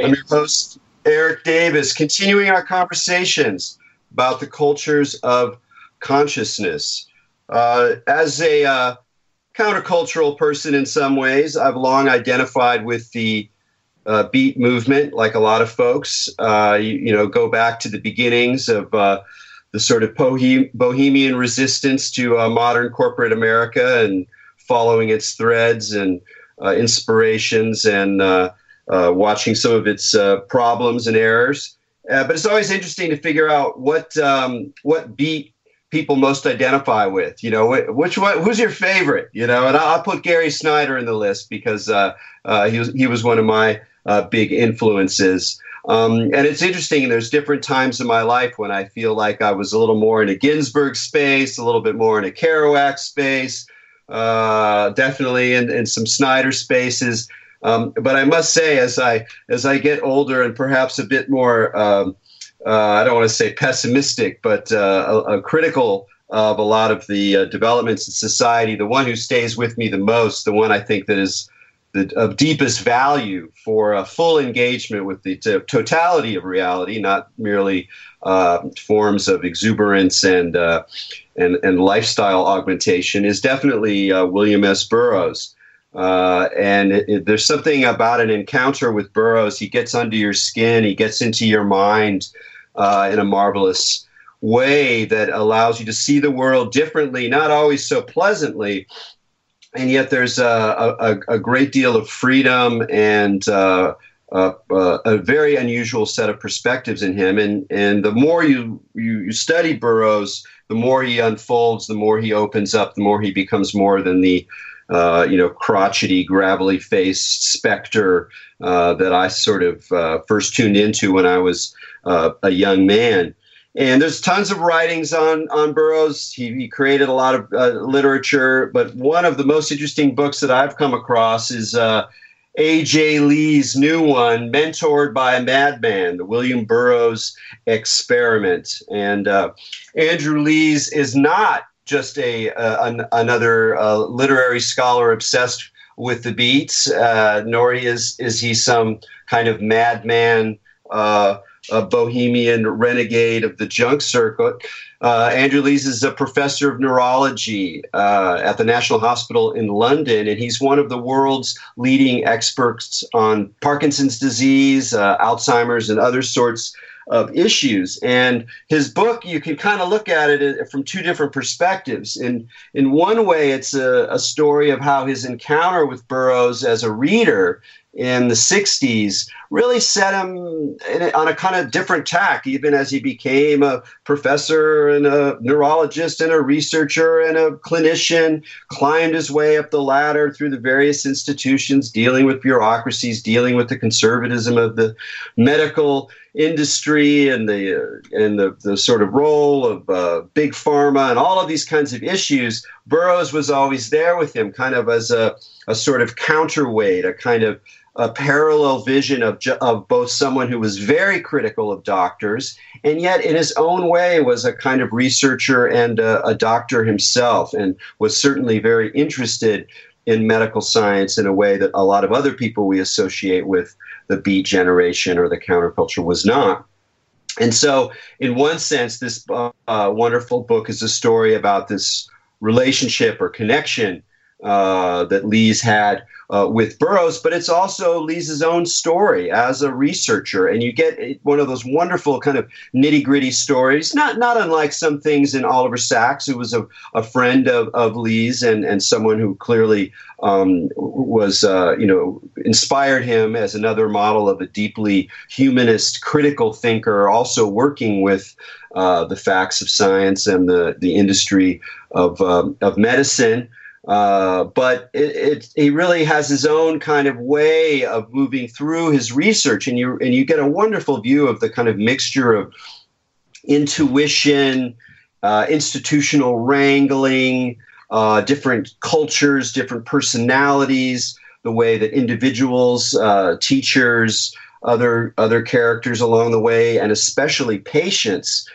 Right. I'm your host, Eric Davis, continuing our conversations about the cultures of consciousness. As a countercultural person in some ways, I've long identified with the beat movement, like a lot of folks. You know, go back to the beginnings of the sort of bohemian resistance to modern corporate America and following its threads and inspirations and watching some of its problems and errors. But it's always interesting to figure out what beat people most identify with. You know, which one? Who's your favorite? You know, and I'll put Gary Snyder in the list because he was one of my big influences. And it's interesting, there's different times in my life when I feel like I was a little more in a Ginsberg space, a little bit more in a Kerouac space, definitely in some Snyder spaces. But I must say, as I get older and perhaps a bit more, I don't want to say pessimistic, but critical of a lot of the developments in society, the one who stays with me the most, the one I think that is of deepest value for a full engagement with the totality of reality, not merely forms of exuberance and lifestyle augmentation, is definitely William S. Burroughs. And there's something about an encounter with Burroughs. He gets under your skin, he gets into your mind in a marvelous way that allows you to see the world differently, not always so pleasantly. And yet there's a great deal of freedom and a very unusual set of perspectives in him. And the more you study Burroughs, the more he unfolds, the more he opens up, the more he becomes more than the crotchety, gravelly-faced specter that I sort of first tuned into when I was a young man. And there's tons of writings on Burroughs. He created a lot of literature, but one of the most interesting books that I've come across is A.J. Lee's new one, Mentored by a Madman, the William Burroughs Experiment. And Andrew Lees is not just another literary scholar obsessed with the beats, nor is he some kind of madman, a bohemian renegade of the junk circuit. Andrew Lees is a professor of neurology at the National Hospital in London, and he's one of the world's leading experts on Parkinson's disease, Alzheimer's, and other sorts of issues. And his book, you can kind of look at it from two different perspectives. In one way, it's a story of how his encounter with Burroughs as a reader in the 60s really set him on a kind of different tack, even as he became a professor and a neurologist and a researcher and a clinician, climbed his way up the ladder through the various institutions, dealing with bureaucracies, dealing with the conservatism of the medical industry and the sort of role of big pharma and all of these kinds of issues. Burroughs was always there with him, kind of as a sort of counterweight, a kind of a parallel vision of both someone who was very critical of doctors and yet in his own way was a kind of researcher and a doctor himself, and was certainly very interested in medical science in a way that a lot of other people we associate with the beat generation or the counterculture was not. And so in one sense, this wonderful book is a story about this relationship or connection that Lees had with Burroughs, but it's also Lees's own story as a researcher. And you get one of those wonderful kind of nitty-gritty stories, not unlike some things in Oliver Sacks, who was a friend of Lees and someone who clearly was, inspired him as another model of a deeply humanist, critical thinker, also working with the facts of science and the industry of medicine. But he really has his own kind of way of moving through his research, and you get a wonderful view of the kind of mixture of intuition, institutional wrangling, different cultures, different personalities, the way that individuals, teachers, other characters along the way, and especially patients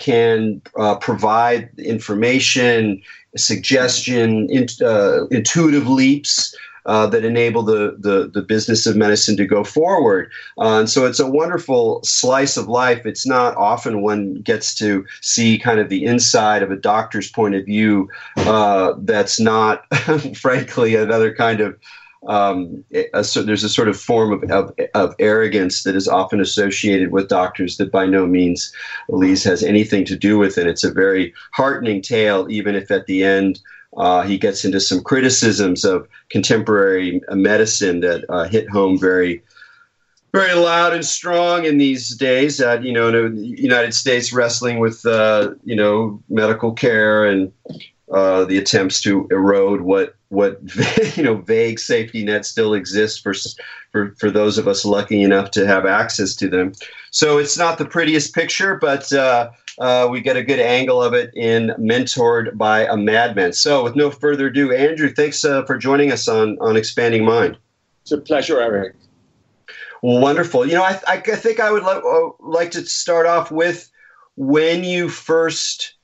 can provide information, suggestion, intuitive leaps that enable the business of medicine to go forward. And so it's a wonderful slice of life. It's not often one gets to see kind of the inside of a doctor's point of view. That's not, frankly, another kind of there's a sort of form of arrogance that is often associated with doctors that by no means Lees has anything to do with it. It's a very heartening tale, even if at the end he gets into some criticisms of contemporary medicine that hit home very, very loud and strong in these days. You know, in the United States, wrestling with medical care and the attempts to erode what vague safety nets still exist for those of us lucky enough to have access to them. So it's not the prettiest picture, but we get a good angle of it in Mentored by a Madman. So with no further ado, Andrew, thanks for joining us on Expanding Mind. It's a pleasure, Eric. Wonderful. You know, I think I would like to start off with when you first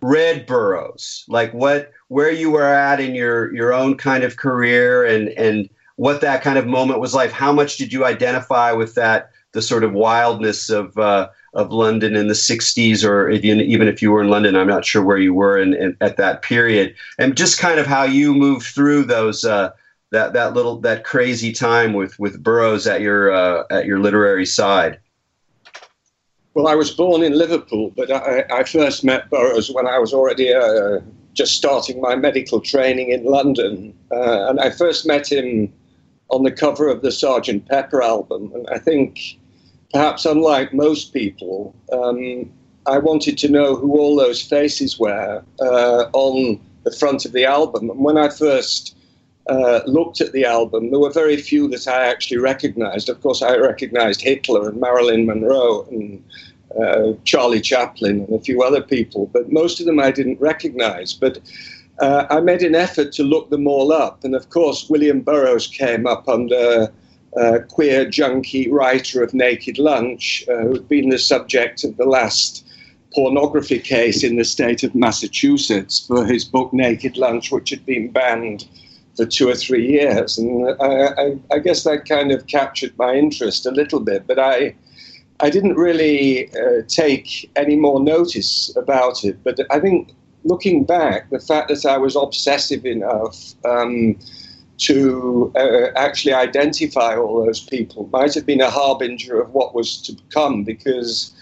read Burroughs, like where you were at in your own kind of career and what that kind of moment was like. How much did you identify with that, the sort of wildness of London in the 60s, or even if you were in London, I'm not sure where you were in at that period, and just kind of how you moved through those that crazy time with Burroughs at your literary side. Well, I was born in Liverpool, but I first met Burroughs when I was already just starting my medical training in London. And I first met him on the cover of the Sgt. Pepper album. And I think, perhaps unlike most people, I wanted to know who all those faces were on the front of the album. And when I first looked at the album, there were very few that I actually recognized. Of course, I recognized Hitler and Marilyn Monroe and Charlie Chaplin and a few other people, but most of them I didn't recognize. But I made an effort to look them all up. And of course, William Burroughs came up under queer junkie writer of Naked Lunch, who'd been the subject of the last pornography case in the state of Massachusetts for his book Naked Lunch, which had been banned for 2 or 3 years. And I guess that kind of captured my interest a little bit, but I didn't really take any more notice about it. But I think looking back, the fact that I was obsessive enough to actually identify all those people might have been a harbinger of what was to come, because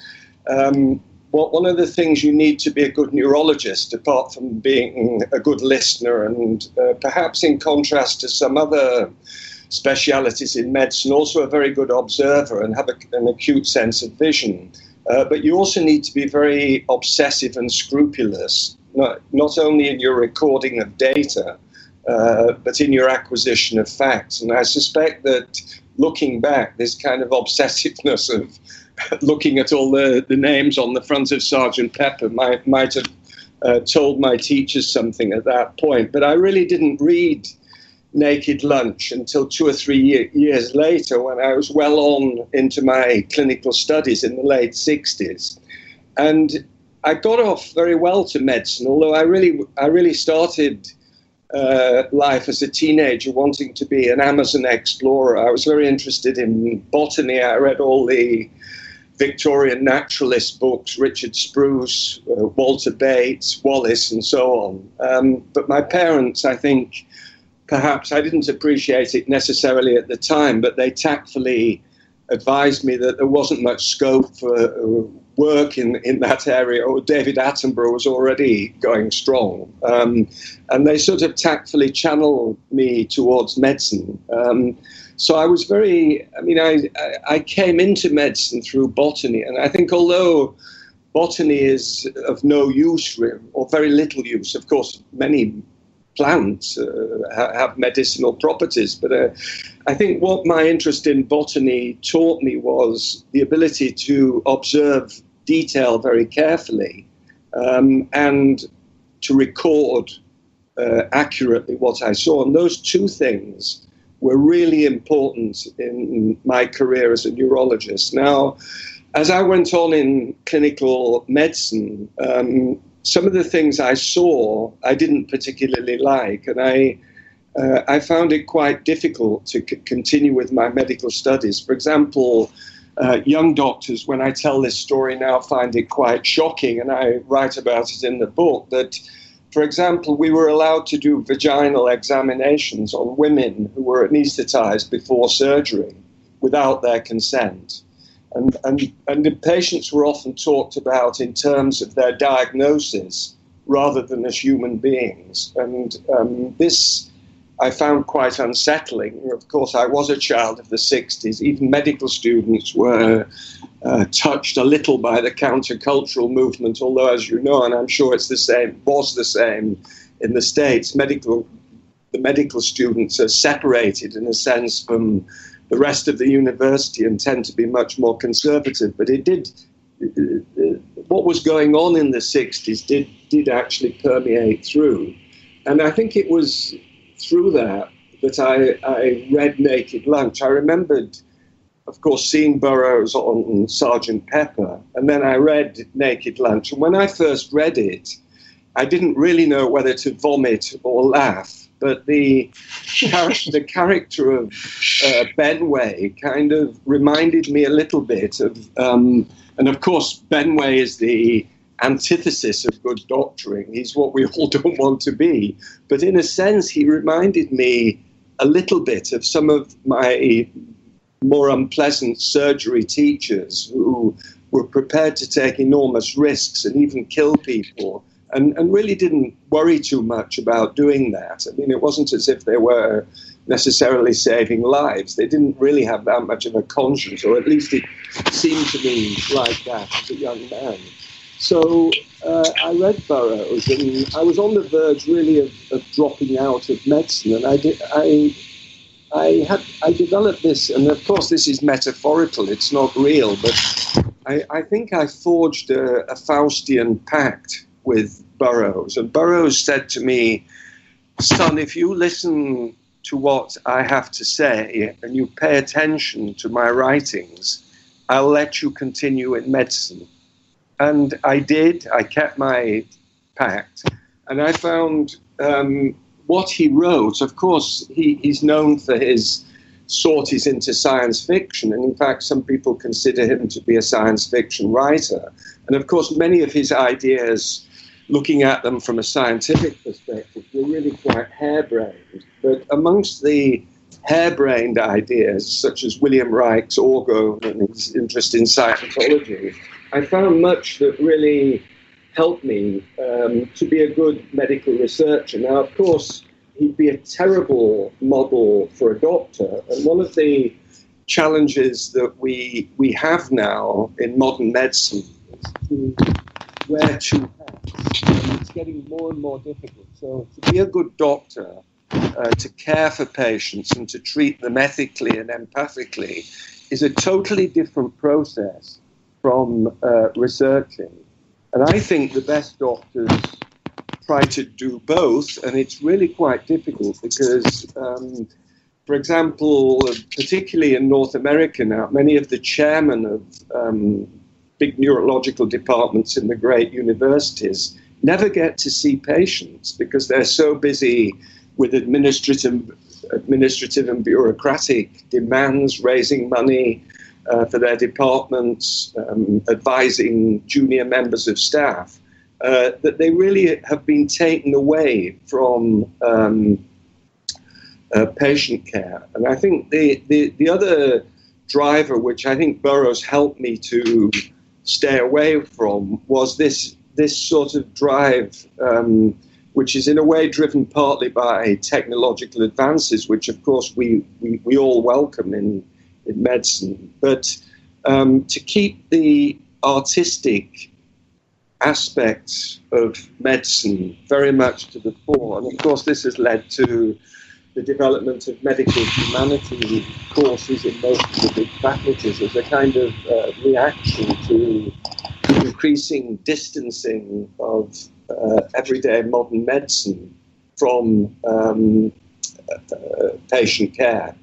one of the things you need to be a good neurologist, apart from being a good listener, and perhaps in contrast to some other specialities in medicine, also a very good observer and have an acute sense of vision. But you also need to be very obsessive and scrupulous, not only in your recording of data, but in your acquisition of facts. And I suspect that looking back, this kind of obsessiveness of looking at all the names on the front of Sgt. Pepper might have told my teachers something at that point. But I really didn't read Naked Lunch until 2 or 3 years later, when I was well on into my clinical studies in the late 60s. And I got off very well to medicine, although I really started life as a teenager wanting to be an Amazon explorer. I was very interested in botany. I read all the Victorian naturalist books, Richard Spruce, Walter Bates, Wallace, and so on. But my parents, I think, perhaps I didn't appreciate it necessarily at the time, but they tactfully advised me that there wasn't much scope for work in that area, or David Attenborough was already going strong. And they sort of tactfully channeled me towards medicine. So I was I came into medicine through botany. And I think although botany is of no use, or very little use, of course, many plants have medicinal properties. But I think what my interest in botany taught me was the ability to observe detail very carefully and to record accurately what I saw. And those two things were really important in my career as a neurologist. Now, as I went on in clinical medicine, some of the things I saw I didn't particularly like, and I I found it quite difficult to continue with my medical studies. For example, young doctors, when I tell this story now, find it quite shocking, and I write about it in the book, that, for example, we were allowed to do vaginal examinations on women who were anesthetized before surgery without their consent. And the patients were often talked about in terms of their diagnosis rather than as human beings. And this I found quite unsettling. Of course, I was a child of the 60s. Even medical students were touched a little by the countercultural movement, although, as you know, and I'm sure it's the same, was the same in the States, the medical students are separated in a sense from the rest of the university and tend to be much more conservative. But it did, what was going on in the 60s did actually permeate through. And I think it was through that I read Naked Lunch. I remembered, of course, seeing Burroughs on Sgt. Pepper, and then I read Naked Lunch. And when I first read it, I didn't really know whether to vomit or laugh, but the character of Benway kind of reminded me a little bit of, and of course, Benway is the antithesis of good doctoring. He's what we all don't want to be. But in a sense, he reminded me a little bit of some of my more unpleasant surgery teachers who were prepared to take enormous risks and even kill people and really didn't worry too much about doing that. I mean, it wasn't as if they were necessarily saving lives. They didn't really have that much of a conscience, or at least it seemed to me like that as a young man. So I read Burroughs, and I was on the verge, really, of dropping out of medicine. And I developed this, and of course this is metaphorical, it's not real, but I think I forged a Faustian pact with Burroughs. And Burroughs said to me, "Son, if you listen to what I have to say and you pay attention to my writings, I'll let you continue in medicine." And I did. I kept my pact. And I found what he wrote, of course, he's known for his sorties into science fiction. And in fact, some people consider him to be a science fiction writer. And of course, many of his ideas, looking at them from a scientific perspective, were really quite harebrained. But amongst the harebrained ideas, such as William Reich's Orgo and his interest in psychology, I found much that really helped me to be a good medical researcher. Now, of course, he'd be a terrible model for a doctor. And one of the challenges that we have now in modern medicine is to wear two hats. And it's getting more and more difficult. So to be a good doctor, to care for patients and to treat them ethically and empathically is a totally different process from researching. And I think the best doctors try to do both, and it's really quite difficult because, for example, particularly in North America now, many of the chairmen of big neurological departments in the great universities never get to see patients because they're so busy with administrative and bureaucratic demands, raising money for their departments, advising junior members of staff, that they really have been taken away from patient care. And I think the other driver, which I think Burroughs helped me to stay away from, was this sort of drive, which is in a way driven partly by technological advances, which of course we all welcome in medicine, but to keep the artistic aspects of medicine very much to the fore. And of course, this has led to the development of medical humanities courses in most of the big faculties as a kind of reaction to increasing distancing of everyday modern medicine from patient care.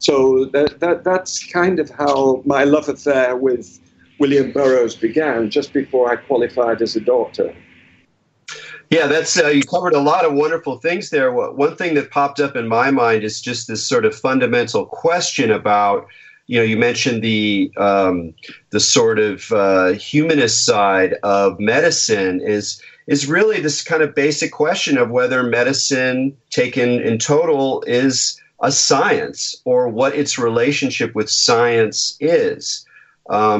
So that's kind of how my love affair with William Burroughs began, just before I qualified as a doctor. Yeah, that's you covered a lot of wonderful things there. One thing that popped up in my mind is just this sort of fundamental question about, you know, you mentioned the sort of humanist side of medicine is really this kind of basic question of whether medicine taken in total is a science, or what its relationship with science is.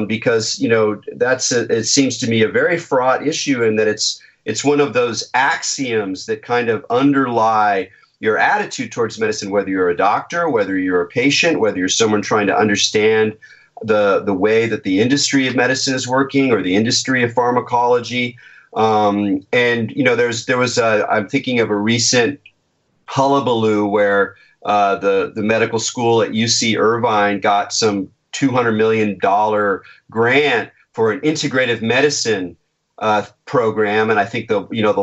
Because, you know, that's it seems to me a very fraught issue, in that it's one of those axioms that kind of underlie your attitude towards medicine, whether you're a doctor, whether you're a patient, whether you're someone trying to understand the way that the industry of medicine is working, or the industry of pharmacology. And, you know, there was I'm thinking of a recent hullabaloo where the medical school at UC Irvine got some $200 million grant for an integrative medicine program. And I think the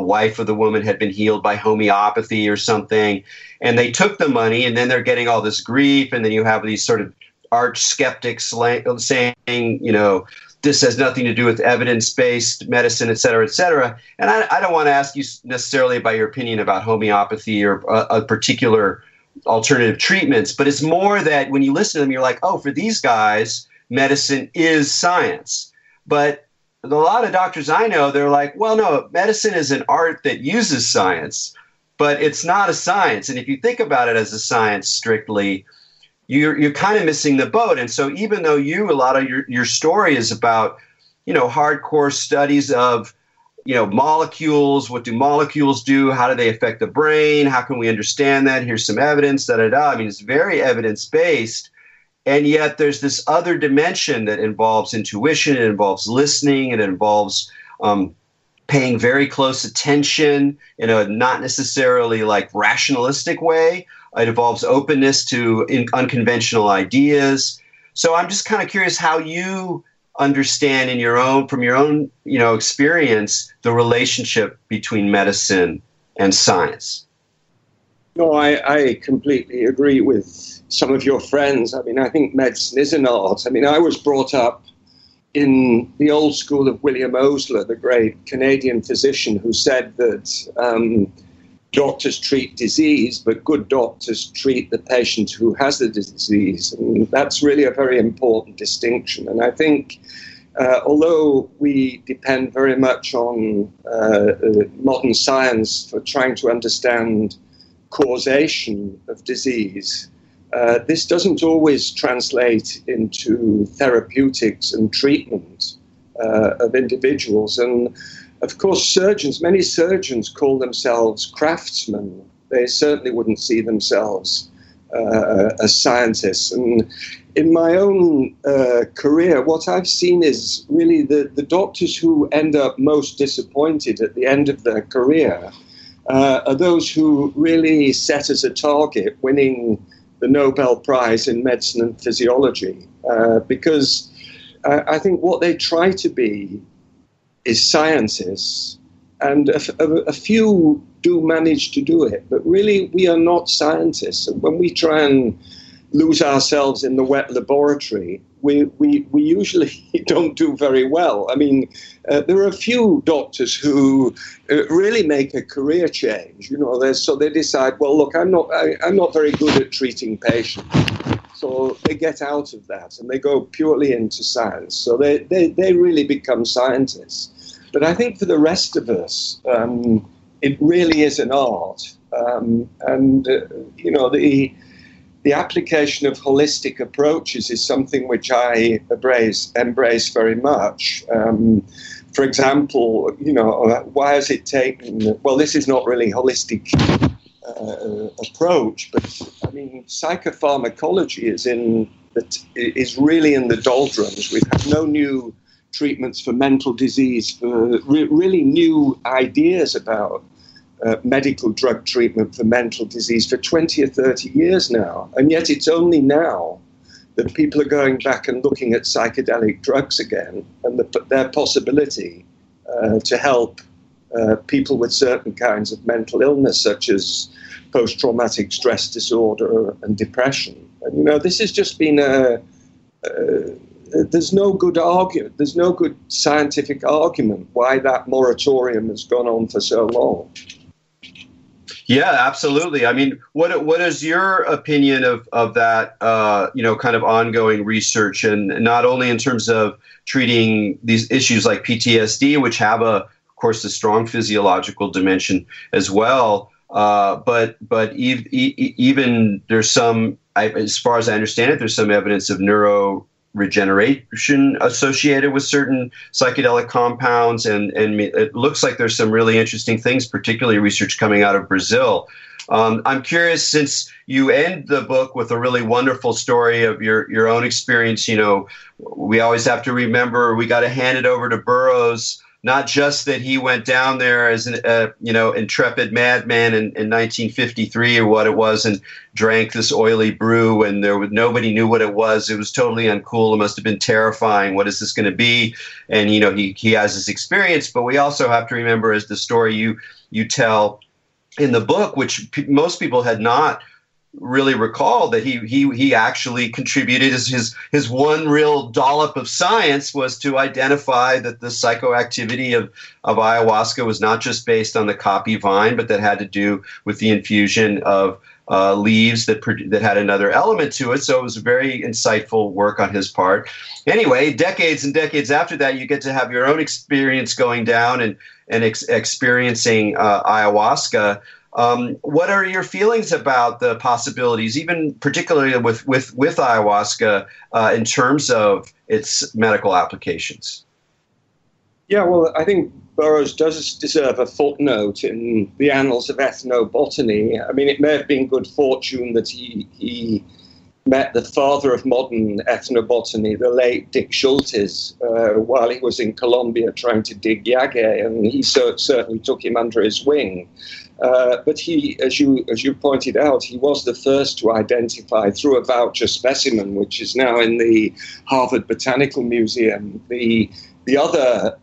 wife of the woman had been healed by homeopathy or something. And they took the money, and then they're getting all this grief. And then you have these sort of arch skeptics saying, you know, this has nothing to do with evidence-based medicine, et cetera, et cetera. And I don't want to ask you necessarily about your opinion about homeopathy or a particular alternative treatments, but it's more that when you listen to them, you're like, oh, for these guys, medicine is science. But a lot of doctors I know, they're like, well, no, medicine is an art that uses science, but it's not a science. And if you think about it as a science strictly, you're kind of missing the boat. And so even though a lot of your story is about, you know, hardcore studies of, you know, molecules, what do molecules do? How do they affect the brain? How can we understand that? Here's some evidence, da-da-da. I mean, it's very evidence-based. And yet there's this other dimension that involves intuition, it involves listening, it involves paying very close attention in a not necessarily like rationalistic way. It involves openness to unconventional ideas. So I'm just kind of curious how you understand from your own, you know, experience, the relationship between medicine and science. No, I completely agree with some of your friends. I mean, I think medicine is an art. I mean, I was brought up in the old school of William Osler, the great Canadian physician, who said that doctors treat disease, but good doctors treat the patient who has the disease. And that's really a very important distinction. And I think although we depend very much on modern science for trying to understand causation of disease, this doesn't always translate into therapeutics and treatment of individuals. And of course, many surgeons call themselves craftsmen. They certainly wouldn't see themselves as scientists. And in my own career, what I've seen is really the doctors who end up most disappointed at the end of their career are those who really set as a target winning the Nobel Prize in Medicine and Physiology, because I think what they try to be is scientists, and a few do manage to do it, but really we are not scientists. And when we try and lose ourselves in the wet laboratory, we usually don't do very well. I mean, there are a few doctors who really make a career change, you know, so they decide, well, look, I'm not very good at treating patients. So they get out of that and they go purely into science. So they really become scientists. But I think for the rest of us, it really is an art. You know, the application of holistic approaches is something which I embrace very much. For example, you know, why has it taken, well, this is not really holistic approach, but I mean, psychopharmacology is really in the doldrums. We've had no new treatments for mental disease, for really new ideas about medical drug treatment for mental disease for 20 or 30 years now. And yet it's only now that people are going back and looking at psychedelic drugs again and their possibility to help people with certain kinds of mental illness, such as post-traumatic stress disorder and depression. And, you know, this has just been a there's no good argument. There's no good scientific argument why that moratorium has gone on for so long. Yeah, absolutely. I mean, what is your opinion of that, you know, kind of ongoing research, and not only in terms of treating these issues like PTSD, which have, of course, a strong physiological dimension as well, but even there's some, as far as I understand it, there's some evidence of neuroregeneration associated with certain psychedelic compounds, and it looks like there's some really interesting things, particularly research coming out of Brazil. I'm curious, since you end the book with a really wonderful story of your own experience, you know, we always have to remember we got to hand it over to Burroughs, not just that he went down there as an you know, intrepid madman in 1953 or what it was, and drank this oily brew, and there was, nobody knew what it was. It was totally uncool. It must have been terrifying. What is this going to be? And you know, he has this experience, but we also have to remember, as the story you tell in the book, which most people had not really recalled, that he actually contributed his one real dollop of science was to identify that the psychoactivity of ayahuasca was not just based on the copy vine, but that had to do with the infusion of leaves that had another element to it. So it was very insightful work on his part. Anyway, decades and decades after that, you get to have your own experience going down and experiencing ayahuasca. What are your feelings about the possibilities, even particularly with ayahuasca, in terms of its medical applications? Yeah, well, I think Burroughs does deserve a footnote in the annals of ethnobotany. I mean, it may have been good fortune that he met the father of modern ethnobotany, the late Dick Schultes, while he was in Colombia trying to dig yagé, and he certainly took him under his wing. But he, as you pointed out, he was the first to identify through a voucher specimen, which is now in the Harvard Botanical Museum, the other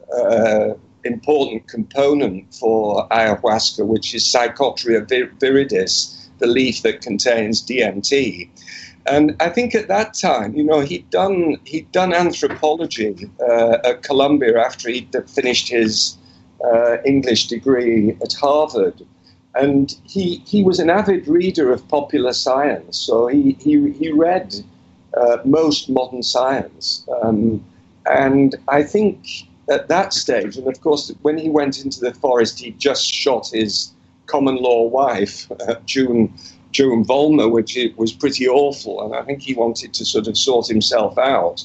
important component for ayahuasca, which is Psychotria viridis, the leaf that contains DMT. And I think at that time, you know, he'd done anthropology at Columbia after he'd finished his English degree at Harvard. And he was an avid reader of popular science, so he read most modern science. And I think at that stage, and of course, when he went into the forest, he just shot his common-law wife, June Vollmer, which it was pretty awful, and I think he wanted to sort of sort himself out.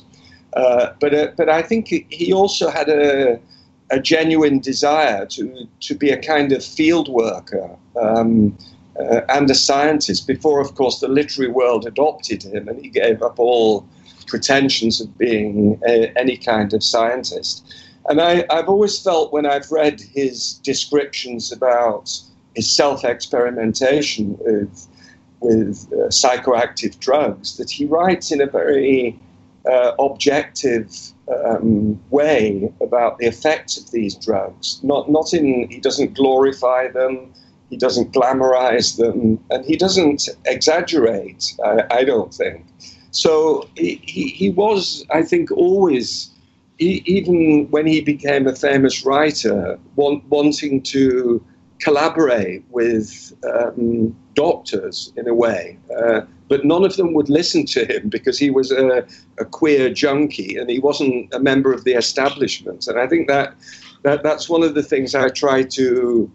But I think he also had a genuine desire to be a kind of field worker and a scientist before, of course, the literary world adopted him, and he gave up all pretensions of being any kind of scientist. And I've always felt, when I've read his descriptions about his self-experimentation with psychoactive drugs, that he writes in a very objective way about the effects of these drugs. He doesn't glorify them, he doesn't glamorize them, and he doesn't exaggerate, I don't think. So he was, I think, always, even when he became a famous writer, wanting to collaborate with doctors in a way, but none of them would listen to him because he was a queer junkie and he wasn't a member of the establishment. And I think that's one of the things I try to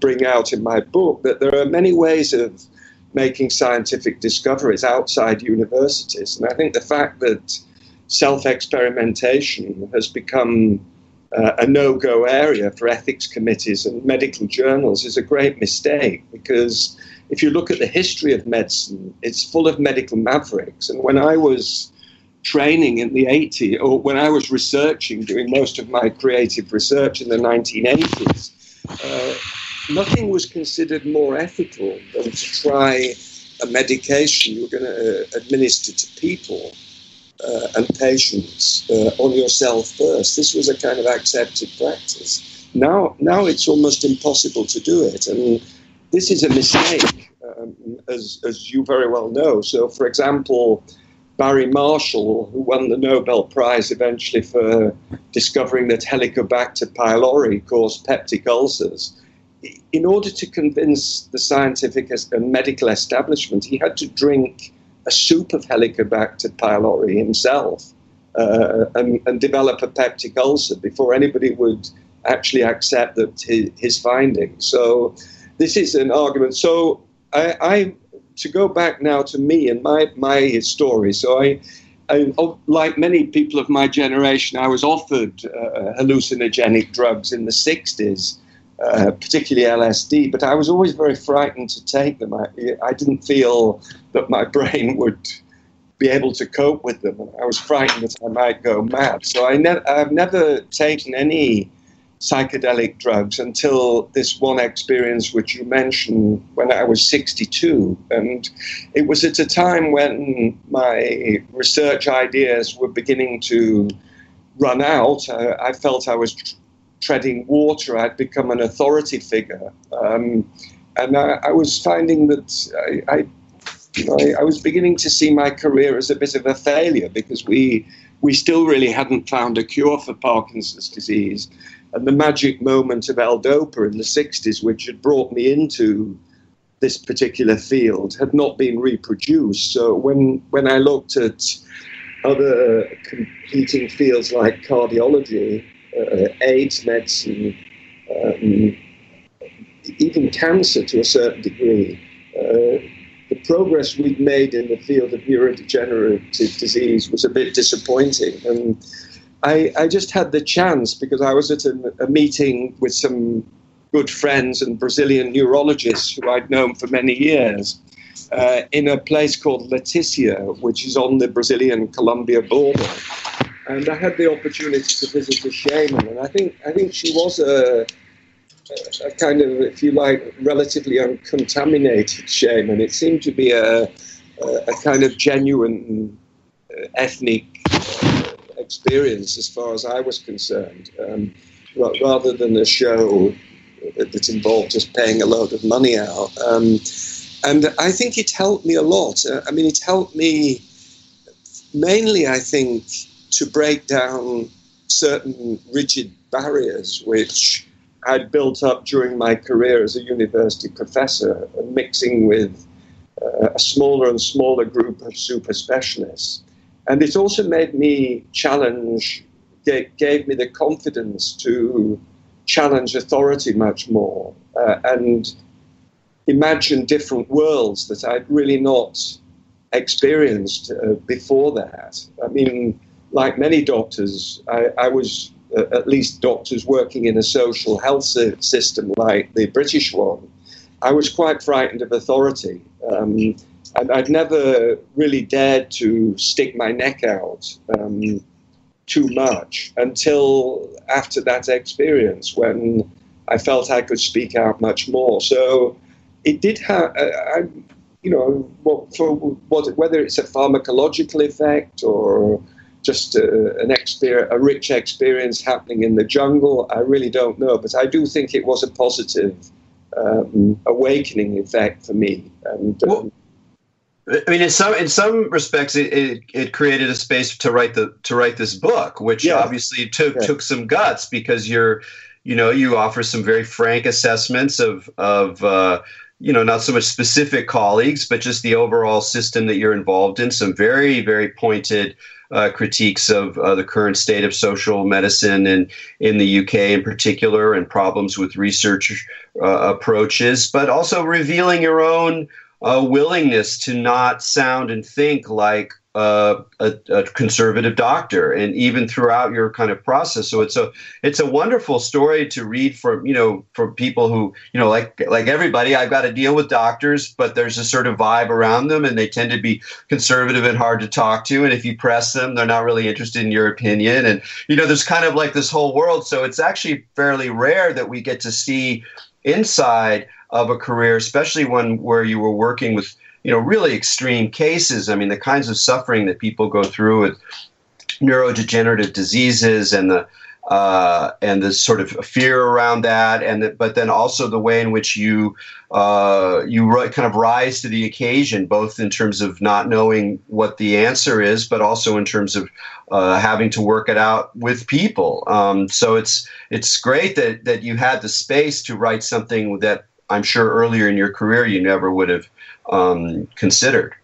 bring out in my book, that there are many ways of making scientific discoveries outside universities. And I think the fact that self-experimentation has become a no-go area for ethics committees and medical journals is a great mistake, because if you look at the history of medicine, it's full of medical mavericks. And when I was training in the 80s, or when I was researching, doing most of my creative research in the 1980s, nothing was considered more ethical than to try a medication you were going to administer to people and patients on yourself first. This was a kind of accepted practice. Now it's almost impossible to do it, and this is a mistake, as you very well know. So, for example, Barry Marshall, who won the Nobel Prize eventually for discovering that Helicobacter pylori caused peptic ulcers, in order to convince the scientific and medical establishment, he had to drink a soup of Helicobacter pylori himself and develop a peptic ulcer before anybody would actually accept that his findings. So this is an argument. So I to go back now to me and my story. So I like many people of my generation, I was offered hallucinogenic drugs in the 60s, particularly LSD, but I was always very frightened to take them. I didn't feel that my brain would be able to cope with them. I was frightened that I might go mad. So I've never taken any psychedelic drugs until this one experience which you mentioned when I was 62. And it was at a time when my research ideas were beginning to run out. I felt I was treading water. I'd become an authority figure. And I was finding that I was beginning to see my career as a bit of a failure, because we still really hadn't found a cure for Parkinson's disease. And the magic moment of L-DOPA in the 60s, which had brought me into this particular field, had not been reproduced. So when I looked at other competing fields like cardiology, AIDS medicine, even cancer to a certain degree, the progress we'd made in the field of neurodegenerative disease was a bit disappointing. And I just had the chance, because I was at a meeting with some good friends and Brazilian neurologists who I'd known for many years in a place called Leticia, which is on the Brazilian-Colombia border. And I had the opportunity to visit a shaman. And I think she was a kind of, if you like, relatively uncontaminated shaman. It seemed to be a kind of genuine ethnic experience as far as I was concerned, rather than a show that involved just paying a load of money out. And I think it helped me a lot. I mean, it helped me mainly, I think, to break down certain rigid barriers which I'd built up during my career as a university professor, mixing with a smaller and smaller group of super specialists. And it also made me challenge, gave me the confidence to challenge authority much more and imagine different worlds that I'd really not experienced before that. I mean, like many doctors, I was at least doctors working in a social health system like the British one. I was quite frightened of authority. And I'd never really dared to stick my neck out too much until after that experience, when I felt I could speak out much more. So it did have, you know, whether it's a pharmacological effect or just a rich experience happening in the jungle, I really don't know. But I do think it was a positive awakening effect for me. And, I mean, in some respects, it created a space to write this book, which obviously took some guts, because you offer some very frank assessments of not so much specific colleagues, but just the overall system that you're involved in. Some very, very pointed critiques of the current state of social medicine in the UK in particular, and problems with research approaches, but also revealing your own a willingness to not sound and think like a conservative doctor, and even throughout your kind of process. So it's a wonderful story to read for people who, like everybody, I've got to deal with doctors, but there's a sort of vibe around them, and they tend to be conservative and hard to talk to. And if you press them, they're not really interested in your opinion. And, there's kind of like this whole world. So it's actually fairly rare that we get to see inside of a career, especially one where you were working with, really extreme cases. I mean, the kinds of suffering that people go through with neurodegenerative diseases and the and this sort of fear around that, but then also the way in which you kind of rise to the occasion, both in terms of not knowing what the answer is, but also in terms of having to work it out with people. So it's great that you had the space to write something that I'm sure earlier in your career you never would have considered.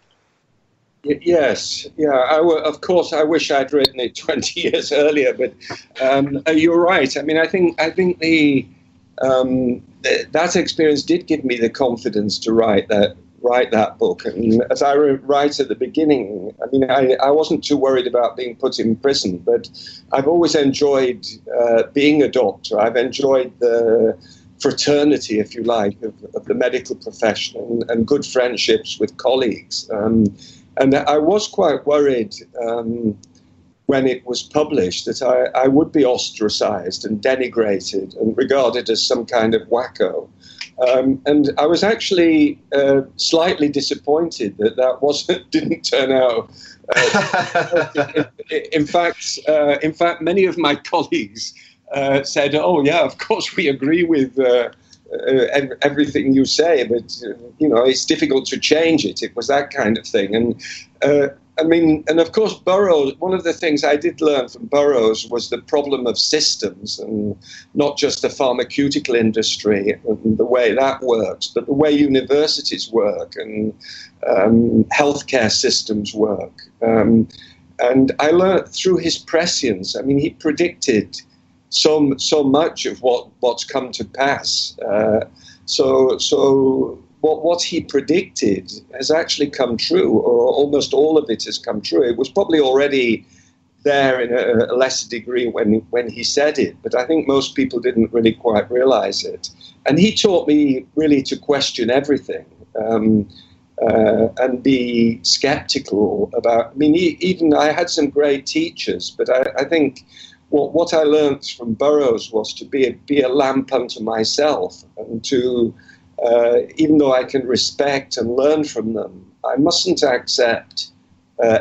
Yes, yeah. Of course, I wish I'd written it 20 years earlier, but you're right. I mean, I think that experience did give me the confidence to write that book. And as I write at the beginning, I mean, I wasn't too worried about being put in prison, but I've always enjoyed being a doctor. I've enjoyed the fraternity, if you like, of the medical profession and good friendships with colleagues. And I was quite worried when it was published that I would be ostracized and denigrated and regarded as some kind of wacko. And I was actually slightly disappointed that didn't turn out. In fact, many of my colleagues said, "Oh, yeah, of course we agree with everything you say, but it's difficult to change it." It was that kind of thing, and of course Burroughs. One of the things I did learn from Burroughs was the problem of systems, and not just the pharmaceutical industry and the way that works, but the way universities work and healthcare systems work. And I learned through his prescience. I mean, he predicted so much of what's come to pass. So what he predicted has actually come true, or almost all of it has come true. It was probably already there in a lesser degree when he said it, but I think most people didn't really quite realize it. And he taught me really to question everything and be skeptical about. I mean, I had some great teachers, but I think what I learned from Burroughs was to be a lamp unto myself, and to, even though I can respect and learn from them, I mustn't accept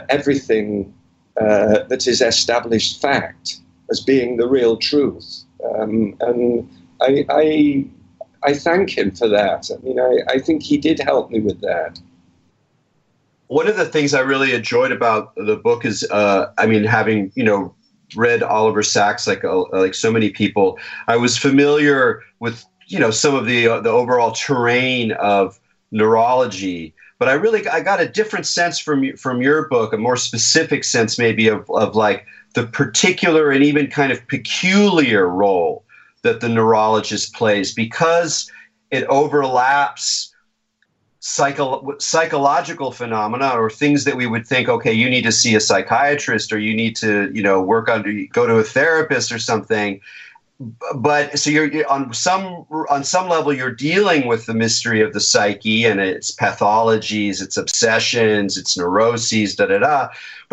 everything that is established fact as being the real truth. And I thank him for that. I mean, I think he did help me with that. One of the things I really enjoyed about the book is, having, read Oliver Sacks like so many people, I was familiar with some of the overall terrain of neurology, but I got a different sense from your book, a more specific sense maybe of like the particular and even kind of peculiar role that the neurologist plays, because it overlaps psychological phenomena, or things that we would think, okay, you need to see a psychiatrist, or you need to, go to a therapist or something. But so you're on some level, you're dealing with the mystery of the psyche and its pathologies, its obsessions, its neuroses, But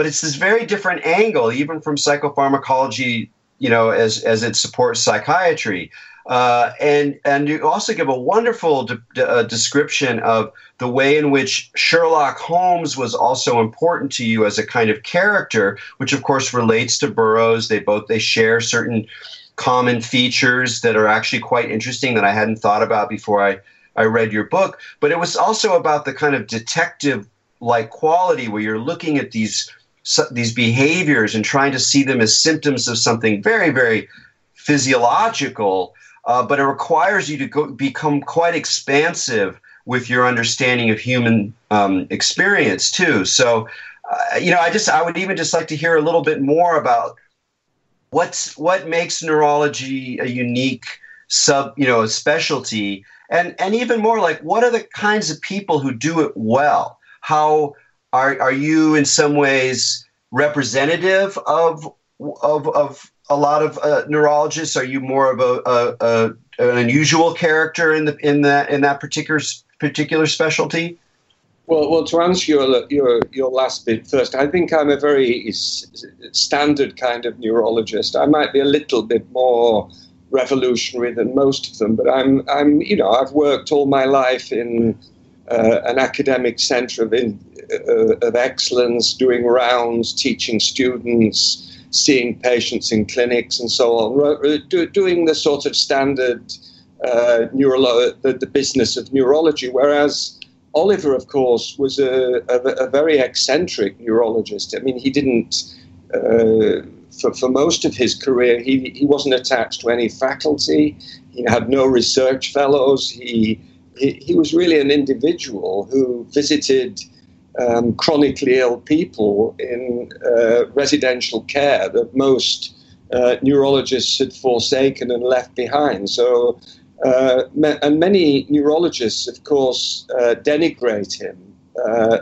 it's this very different angle, even from psychopharmacology, as it supports psychiatry. And you also give a wonderful description of the way in which Sherlock Holmes was also important to you as a kind of character, which of course relates to Burroughs. They share certain common features that are actually quite interesting that I hadn't thought about before I read your book. But it was also about the kind of detective-like quality where you're looking at these behaviors and trying to see them as symptoms of something very, very physiological. But it requires you to become quite expansive with your understanding of human experience too. So, I would even just like to hear a little bit more about what makes neurology a unique specialty, and even more like what are the kinds of people who do it well? How are you in some ways representative of a lot of neurologists? Are you more of an unusual character in that particular specialty? Well, to answer your last bit first, I think I'm a very standard kind of neurologist. I might be a little bit more revolutionary than most of them, but I'm I've worked all my life in an academic centre of excellence, doing rounds, teaching students. seeing patients in clinics and so on, doing the sort of standard the business of neurology, whereas Oliver, of course, was a very eccentric neurologist. I mean, he didn't, for most of his career, he wasn't attached to any faculty. He had no research fellows. He was really an individual who visited chronically ill people in residential care that most neurologists had forsaken and left behind. So, and many neurologists, of course, denigrate him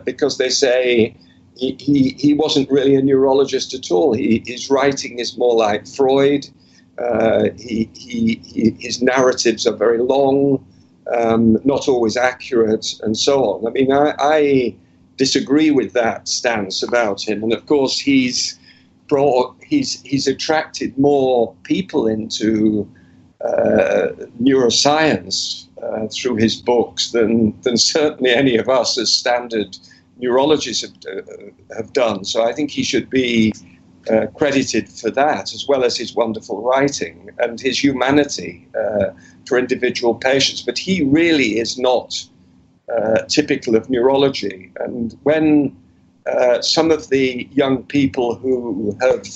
because they say he wasn't really a neurologist at all. His writing is more like Freud. His narratives are very long, not always accurate, and so on. I mean, I disagree with that stance about him. And of course, he's attracted more people into neuroscience through his books than certainly any of us as standard neurologists have done. So I think he should be credited for that, as well as his wonderful writing and his humanity for individual patients. But he really is not typical of neurology. And when some of the young people who have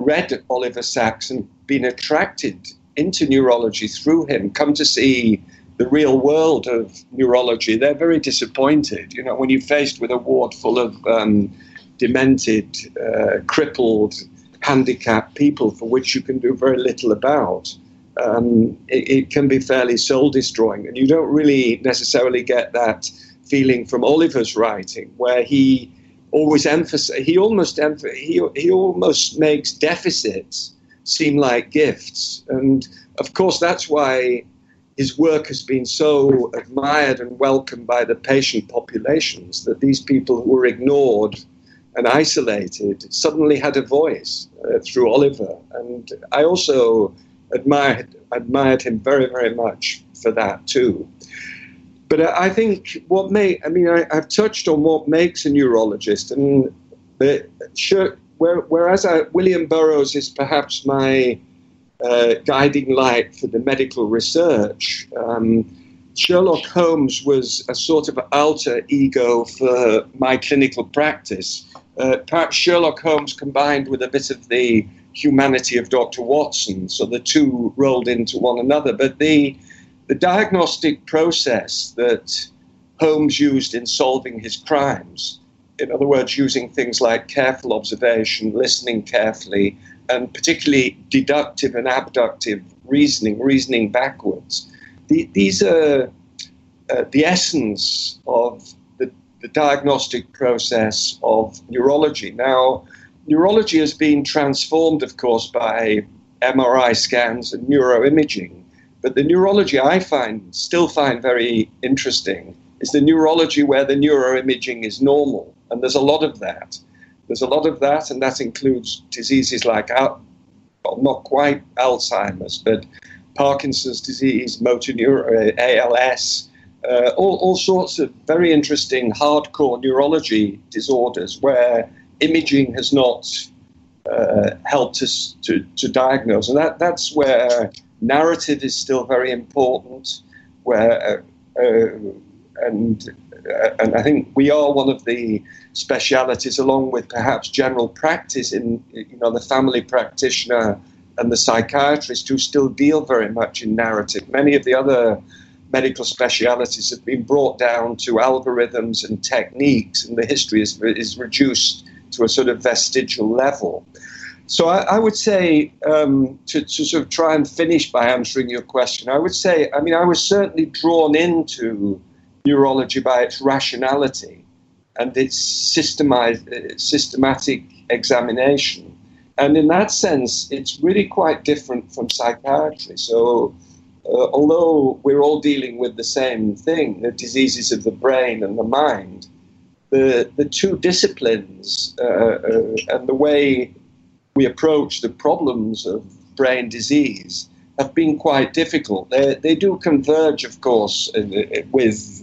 read Oliver Sacks and been attracted into neurology through him come to see the real world of neurology, they're very disappointed. You know, when you're faced with a ward full of demented, crippled, handicapped people for which you can do very little about, it can be fairly soul-destroying. And you don't really necessarily get that feeling from Oliver's writing, where he always almost makes deficits seem like gifts. And of course, that's why his work has been so admired and welcomed by the patient populations, that these people who were ignored and isolated suddenly had a voice through Oliver. And I also admired him very, very much for that too. But I think I've touched on what makes a neurologist, and whereas William Burroughs is perhaps my guiding light for the medical research, Sherlock Holmes was a sort of alter ego for my clinical practice. Perhaps Sherlock Holmes combined with a bit of the humanity of Dr. Watson, so the two rolled into one another. But the diagnostic process that Holmes used in solving his crimes, in other words, using things like careful observation, listening carefully, and particularly deductive and abductive reasoning backwards, these are the essence of the diagnostic process of neurology. Now, neurology has been transformed, of course, by MRI scans and neuroimaging. But the neurology I still find very interesting is the neurology where the neuroimaging is normal. And there's a lot of that. And that includes diseases like, not quite Alzheimer's, but Parkinson's disease, motor neurone, ALS, all sorts of very interesting hardcore neurology disorders where imaging has not helped us to diagnose. And that's where narrative is still very important, where and I think we are one of the specialities, along with perhaps general practice, in the family practitioner and the psychiatrist, who still deal very much in narrative. Many of the other medical specialities have been brought down to algorithms and techniques, and the history is reduced to a sort of vestigial level. So I would say, to sort of try and finish by answering your question, I would say, I was certainly drawn into neurology by its rationality and its systematic examination. And in that sense, it's really quite different from psychiatry. So although we're all dealing with the same thing, the diseases of the brain and the mind, the two disciplines and the way we approach the problems of brain disease have been quite difficult. They do converge, of course, with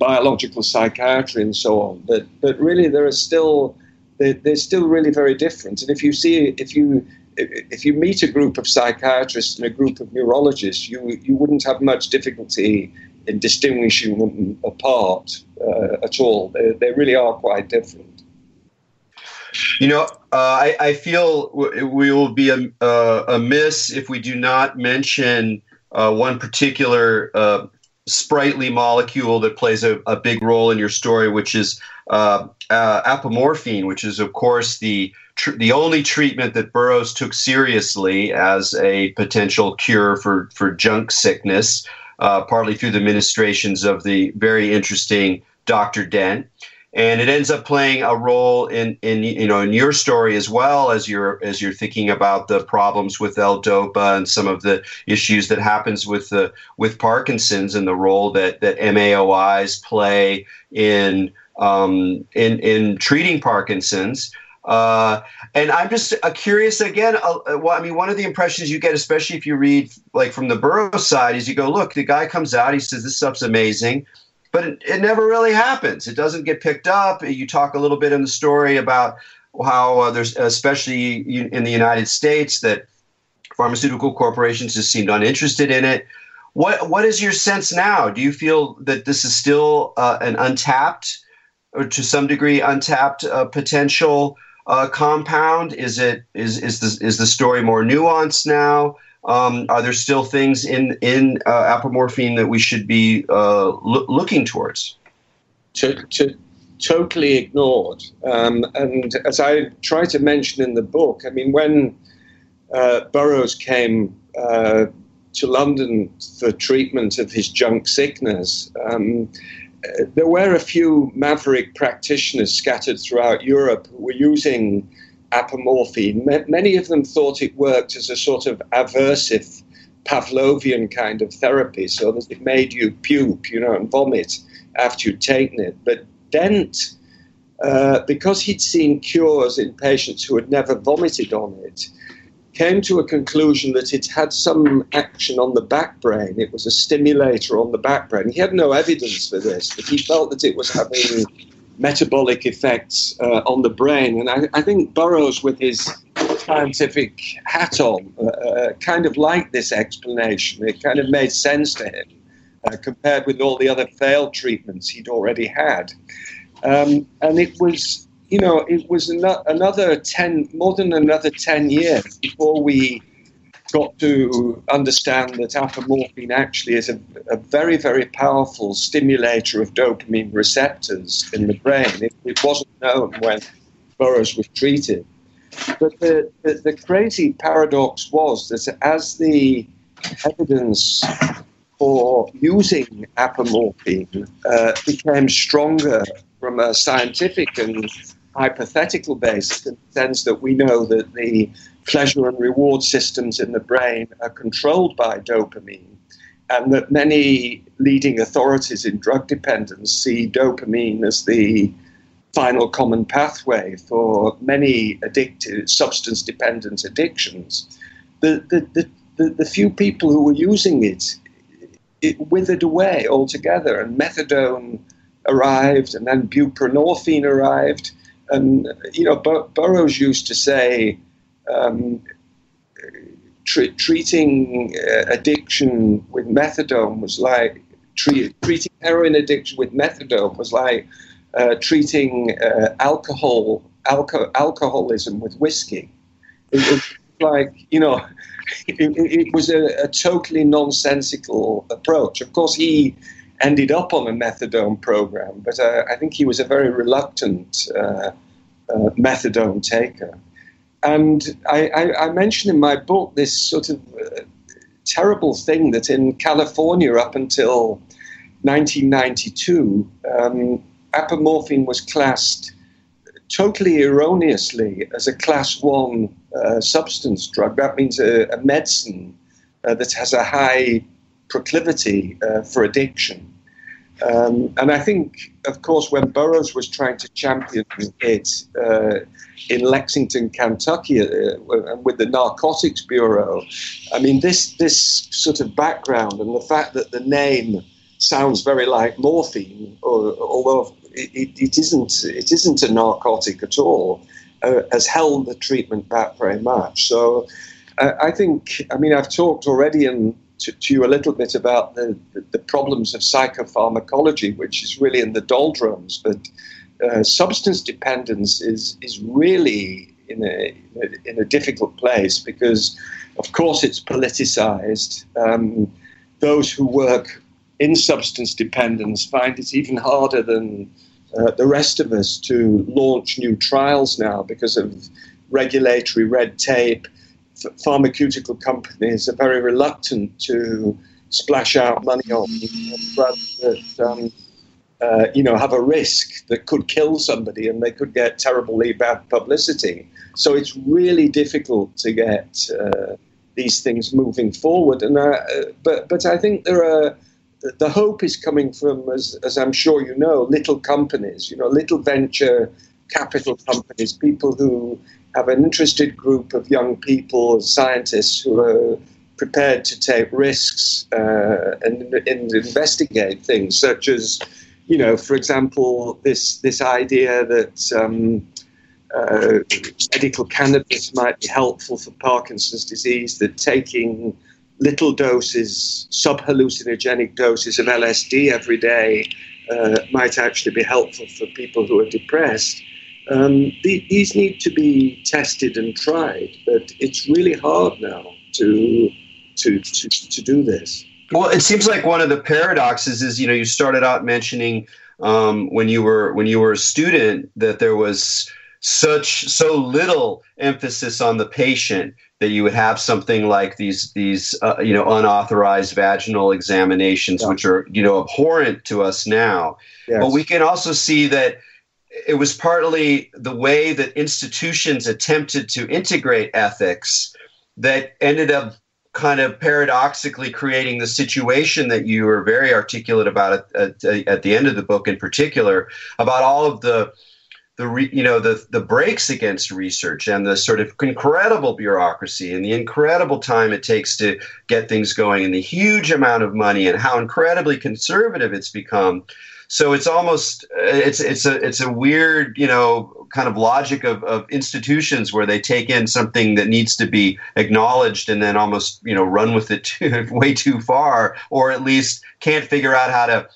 biological psychiatry and so on. But really, there are still they're still really very different. And if you see, if you meet a group of psychiatrists and a group of neurologists, you wouldn't have much difficulty in distinguishing them apart at all. They really are quite different. You know, I feel we will be amiss if we do not mention one particular sprightly molecule that plays a big role in your story, which is apomorphine, which is, of course, the only treatment that Burroughs took seriously as a potential cure for junk sickness, partly through the ministrations of the very interesting Dr. Dent. And it ends up playing a role in your story as well, as you're thinking about the problems with L-DOPA and some of the issues that happens with Parkinson's, and the role that MAOIs play in treating Parkinson's. And I'm just curious again. One of the impressions you get, especially if you read like from the Burroughs side, is you go, look, the guy comes out, he says this stuff's amazing. But it never really happens. It doesn't get picked up. You talk a little bit in the story about how there's, especially in the United States, that pharmaceutical corporations just seemed uninterested in it. What is your sense now? Do you feel that this is still an untapped, or to some degree untapped, potential compound? Is the story more nuanced now? Are there still things in apomorphine that we should be looking towards? Totally ignored. And as I try to mention in the book, I mean, when Burroughs came to London for treatment of his junk sickness, there were a few maverick practitioners scattered throughout Europe who were using apomorphine. Many of them thought it worked as a sort of aversive Pavlovian kind of therapy, so that it made you puke, and vomit after you'd taken it. But Dent, because he'd seen cures in patients who had never vomited on it, came to a conclusion that it had some action on the back brain. It was a stimulator on the back brain. He had no evidence for this, but he felt that it was having metabolic effects on the brain. And I think Burroughs, with his scientific hat on, kind of liked this explanation. It kind of made sense to him, compared with all the other failed treatments he'd already had. And it was, another 10 years before we got to understand that apomorphine actually is a very, very powerful stimulator of dopamine receptors in the brain. It wasn't known when Burroughs was treated. But the crazy paradox was that as the evidence for using apomorphine became stronger from a scientific and hypothetical basis, in the sense that we know that the pleasure and reward systems in the brain are controlled by dopamine, and that many leading authorities in drug dependence see dopamine as the final common pathway for many addictive, substance-dependent addictions. The few people who were using it withered away altogether, and methadone arrived, and then buprenorphine arrived, and Burroughs used to say, treating addiction with methadone was like treating heroin addiction with methadone was like treating alcoholism with whiskey. It was like, it was a totally nonsensical approach. Of course, he ended up on a methadone program, but I think he was a very reluctant methadone taker. And I mentioned in my book this sort of terrible thing that in California up until 1992, apomorphine was classed totally erroneously as a class 1 substance drug. That means a medicine that has a high proclivity for addiction. And I think, of course, when Burroughs was trying to champion it in Lexington, Kentucky, with the Narcotics Bureau, I mean, this sort of background and the fact that the name sounds very like morphine, although it isn't a narcotic at all, has held the treatment back very much. So I think, I mean, I've talked already to you a little bit about the problems of psychopharmacology, which is really in the doldrums, but substance dependence is really in a difficult place because, of course, it's politicized. Those who work in substance dependence find it's even harder than the rest of us to launch new trials now because of regulatory red tape. Pharmaceutical companies are very reluctant to splash out money on drugs that have a risk that could kill somebody, and they could get terribly bad publicity. So it's really difficult to get these things moving forward. And but I think there are the hope is coming from, as I'm sure you know, little companies, little venture capital companies, people who have an interested group of young people, scientists who are prepared to take risks and investigate things, such as, for example, this idea that medical cannabis might be helpful for Parkinson's disease, that taking little doses, sub-hallucinogenic doses of LSD every day might actually be helpful for people who are depressed. These need to be tested and tried, but it's really hard now to do this. Well, it seems like one of the paradoxes is, you started out mentioning when you were a student that there was so little emphasis on the patient that you would have something like these unauthorized vaginal examinations, yeah, which are abhorrent to us now. Yes. But we can also see that it was partly the way that institutions attempted to integrate ethics that ended up kind of paradoxically creating the situation that you were very articulate about at the end of the book, in particular, about all of the breaks against research and the sort of incredible bureaucracy and the incredible time it takes to get things going and the huge amount of money and how incredibly conservative it's become. So it's almost it's a weird kind of logic of institutions where they take in something that needs to be acknowledged and then almost run with it way too far, or at least can't figure out how to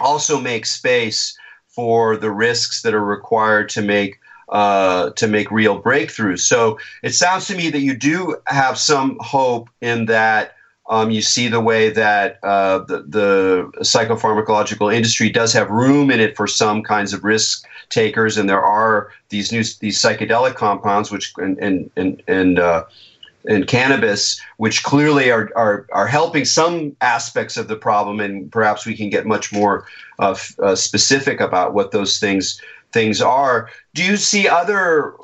also make space for the risks that are required to make real breakthroughs. So it sounds to me that you do have some hope in that. You see the way that the psychopharmacological industry does have room in it for some kinds of risk takers, and there are these psychedelic compounds, which and cannabis, which clearly are helping some aspects of the problem, and perhaps we can get much more specific about what those things are. Do you see other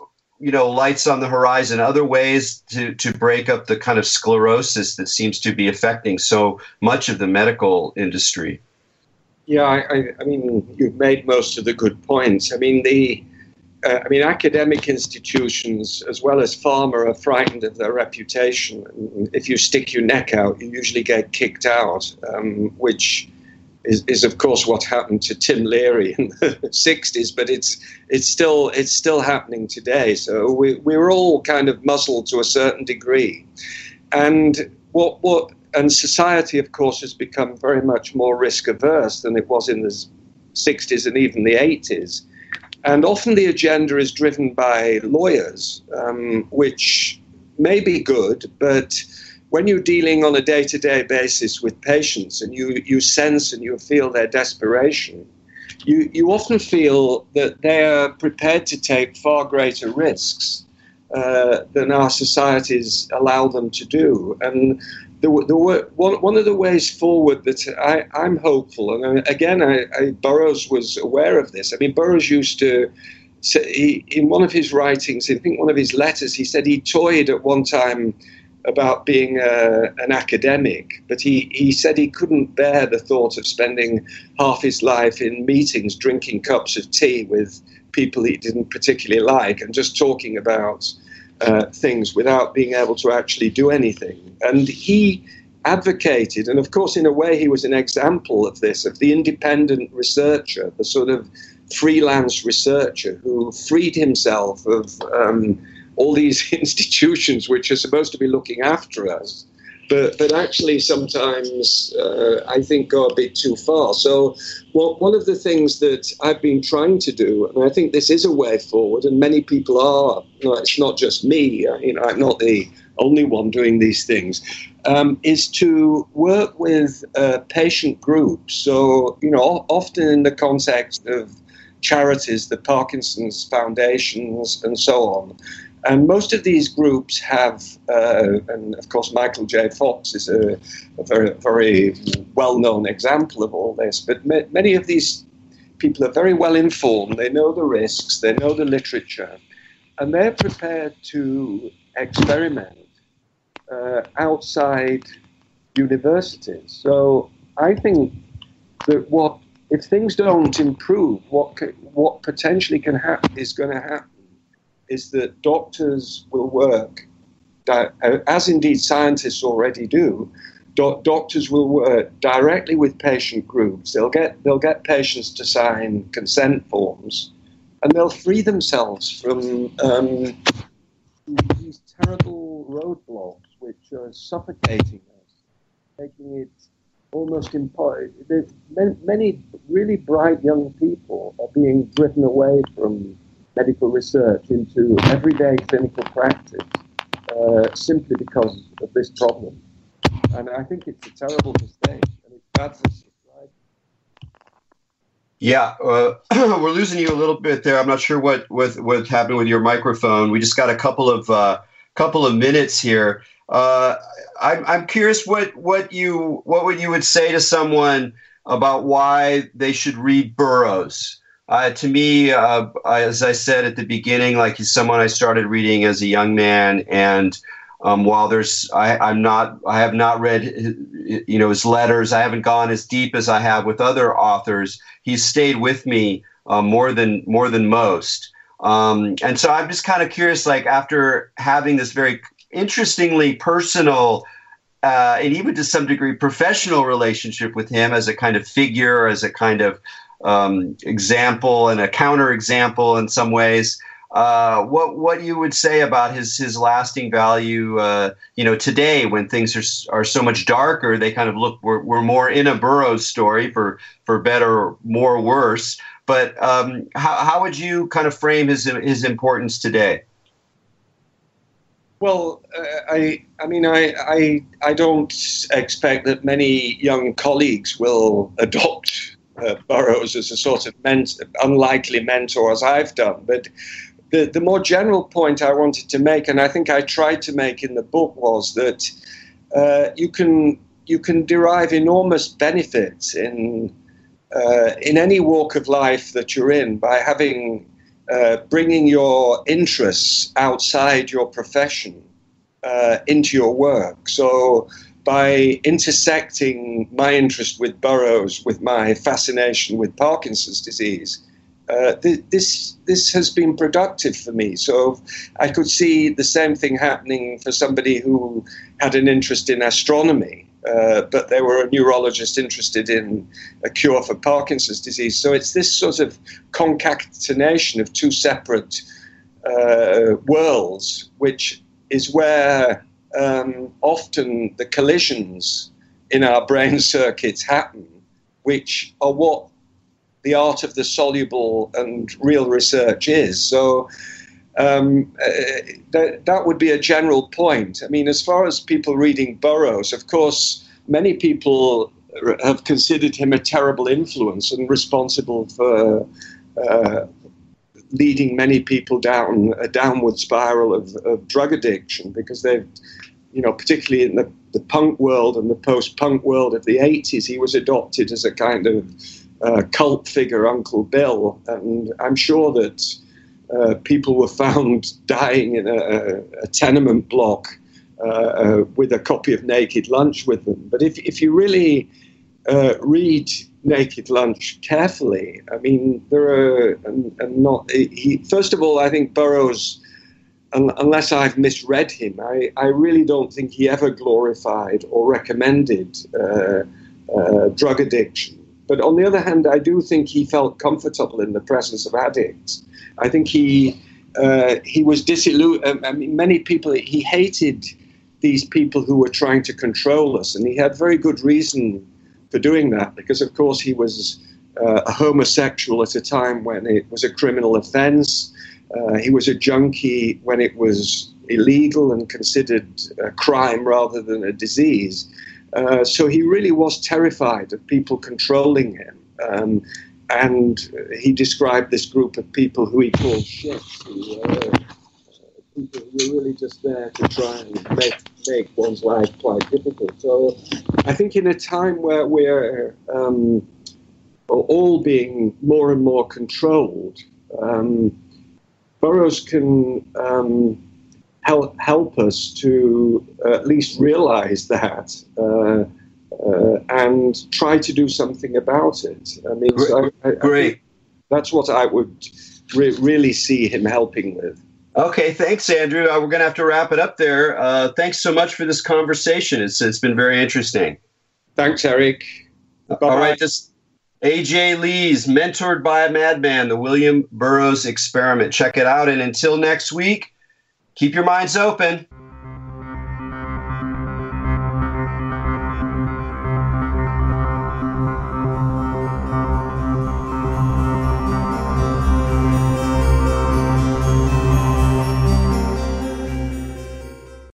lights on the horizon, other ways to break up the kind of sclerosis that seems to be affecting so much of the medical industry? Yeah, I mean, you've made most of the good points. I mean, academic institutions as well as pharma are frightened of their reputation. And if you stick your neck out, you usually get kicked out, which is of course what happened to Tim Leary in the 60s, but it's still happening today. So we're all kind of muzzled to a certain degree, and and society of course has become very much more risk averse than it was in the 60s and even the 80s, and often the agenda is driven by lawyers, which may be good, but when you're dealing on a day-to-day basis with patients and you sense and you feel their desperation, you often feel that they are prepared to take far greater risks than our societies allow them to do. And one of the ways forward that I'm hopeful, and again, Burroughs was aware of this. I mean, Burroughs used to, in one of his writings, I think one of his letters, he said he toyed at one time about being an academic, but he said he couldn't bear the thought of spending half his life in meetings drinking cups of tea with people he didn't particularly like and just talking about things without being able to actually do anything. And he advocated, and of course in a way he was an example of this, of the independent researcher, the sort of freelance researcher who freed himself of all these institutions which are supposed to be looking after us. But actually sometimes I think go a bit too far. So one of the things that I've been trying to do, and I think this is a way forward, and many people are, it's not just me, I'm not the only one doing these things, is to work with patient groups. So, often in the context of charities, the Parkinson's foundations and so on. And most of these groups have, and of course Michael J. Fox is a very, very well-known example of all this, but many of these people are very well informed, they know the risks, they know the literature, and they're prepared to experiment outside universities. So I think that if things don't improve, what potentially can happen is going to happen is that doctors will work, as indeed scientists already do, doctors will work directly with patient groups. They'll get patients to sign consent forms, and they'll free themselves from these terrible roadblocks which are suffocating us, making it almost impossible. Many really bright young people are being driven away from medical research into everyday clinical practice simply because of this problem. And I think it's a terrible mistake. And it's bad for society. Yeah, we're losing you a little bit there. I'm not sure what happened with your microphone. We just got a couple of minutes here. I'm curious what you would say to someone about why they should read Burroughs. To me, as I said at the beginning, like he's someone I started reading as a young man, and while I have not read, his letters. I haven't gone as deep as I have with other authors. He's stayed with me more than most, and so I'm just kind of curious. Like after having this very interestingly personal and even to some degree professional relationship with him as a kind of figure, as a kind of example and a counterexample in some ways. What you would say about his lasting value? Today when things are so much darker, they kind of look we're more in a Burroughs story for better, more worse. But how would you kind of frame his importance today? Well, I don't expect that many young colleagues will adopt Burroughs as a sort of unlikely mentor as I've done. But the more general point I wanted to make, and I think I tried to make in the book, was that you can derive enormous benefits in any walk of life that you're in by bringing your interests outside your profession into your work. So by intersecting my interest with Burroughs with my fascination with Parkinson's disease, this has been productive for me. So I could see the same thing happening for somebody who had an interest in astronomy, but they were a neurologist interested in a cure for Parkinson's disease. So it's this sort of concatenation of two separate worlds, which is where often the collisions in our brain circuits happen, which are what the art of the soluble and real research is. So that would be a general point. I mean, as far as people reading Burroughs, of course, many people have considered him a terrible influence and responsible for leading many people down a downward spiral of drug addiction, because they've, particularly in the punk world and the post-punk world of the 80s, he was adopted as a kind of cult figure, Uncle Bill. And I'm sure that people were found dying in a tenement block with a copy of Naked Lunch with them. But if you really read Naked Lunch carefully, I mean, first of all, I think Burroughs, unless I've misread him, I really don't think he ever glorified or recommended drug addiction. But on the other hand, I do think he felt comfortable in the presence of addicts. I think he was disillusioned. I mean, many people, he hated these people who were trying to control us, and he had very good reason for doing that, because of course he was a homosexual at a time when it was a criminal offense. He was a junkie when it was illegal and considered a crime rather than a disease. So he really was terrified of people controlling him. And he described this group of people who he called shits, people who were really just there to try and make one's life quite difficult. So I think in a time where we're all being more and more controlled, Burroughs can help us to at least realize that and try to do something about it. I mean, so I that's what I would really see him helping with. Okay, thanks, Andrew. We're going to have to wrap it up there. Thanks so much for this conversation. It's been very interesting. Thanks, Eric. Bye-bye. All right, this A.J. Lees, Mentored by a Madman, the William Burroughs Experiment. Check it out, and until next week, keep your minds open.